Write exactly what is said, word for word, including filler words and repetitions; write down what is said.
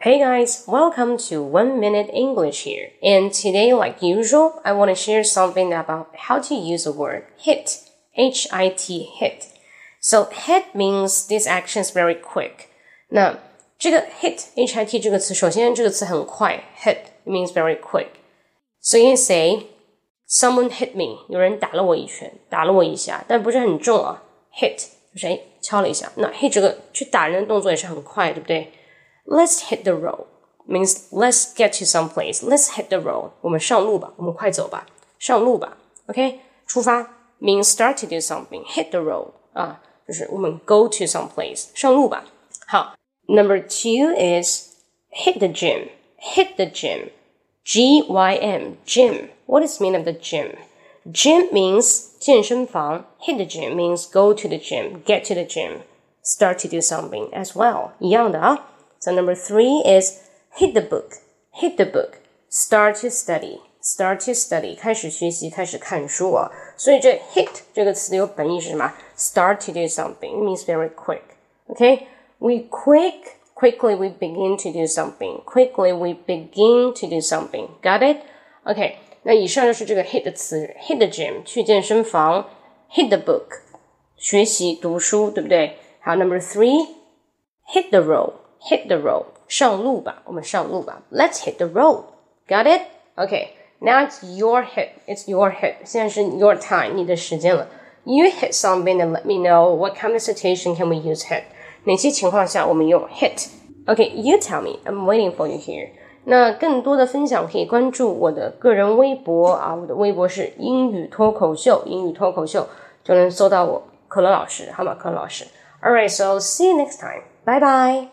Hey guys, welcome to One Minute English here. And today, like usual, I want to share something about how to use the word hit, H I T, hit. So hit means this action is very quick. 那这个 hit, H I T 这个词，首先这个词很快 ，hit means very quick. So you can say, someone hit me. 有人打了我一拳，打了我一下，但不是很重啊。Hit 就是哎敲了一下。那 hit 这个去打人的动作也是很快，对不对？Let's hit the road means let's get to some place. Let's hit the road. 我们上路吧，我们快走吧，上路吧。OK， 出发 means start to do something. Hit the road 啊，就是我们 go to some place， 上路吧。好 ，Number two is hit the gym. Hit the gym. G Y M. Gym. What is mean of the gym? Gym means 健身房. Hit the gym means go to the gym, get to the gym, start to do something as well. 一样的啊。So number three is hit the book, hit the book, start to study, start to study, 开始学习，开始看书啊。所以这 hit 这个词有本意是什么 ？Start to do something, it means very quick. Okay, we quick, quickly we begin to do something, quickly we begin to do something. Got it? Okay, 那以上就是这个 hit 的词 ，hit the gym 去健身房 ，hit the book 学习读书，对不对？好 ，number three hit the road.Hit the road. 上路吧，我们上路吧。Let's hit the road. Got it? Okay. Now it's your hit. It's your hit. 现在是 your time, 你的时间了。You hit something and let me know what kind of situation can we use hit. 哪些情况下我们用 hit? Okay, you tell me. I'm waiting for you here. 那更多的分享可以关注我的个人微博啊，我的微博是英语脱口秀，英语脱口秀就能搜到我可乐老师，好吗？可乐老师。All right, so see you next time. Bye bye.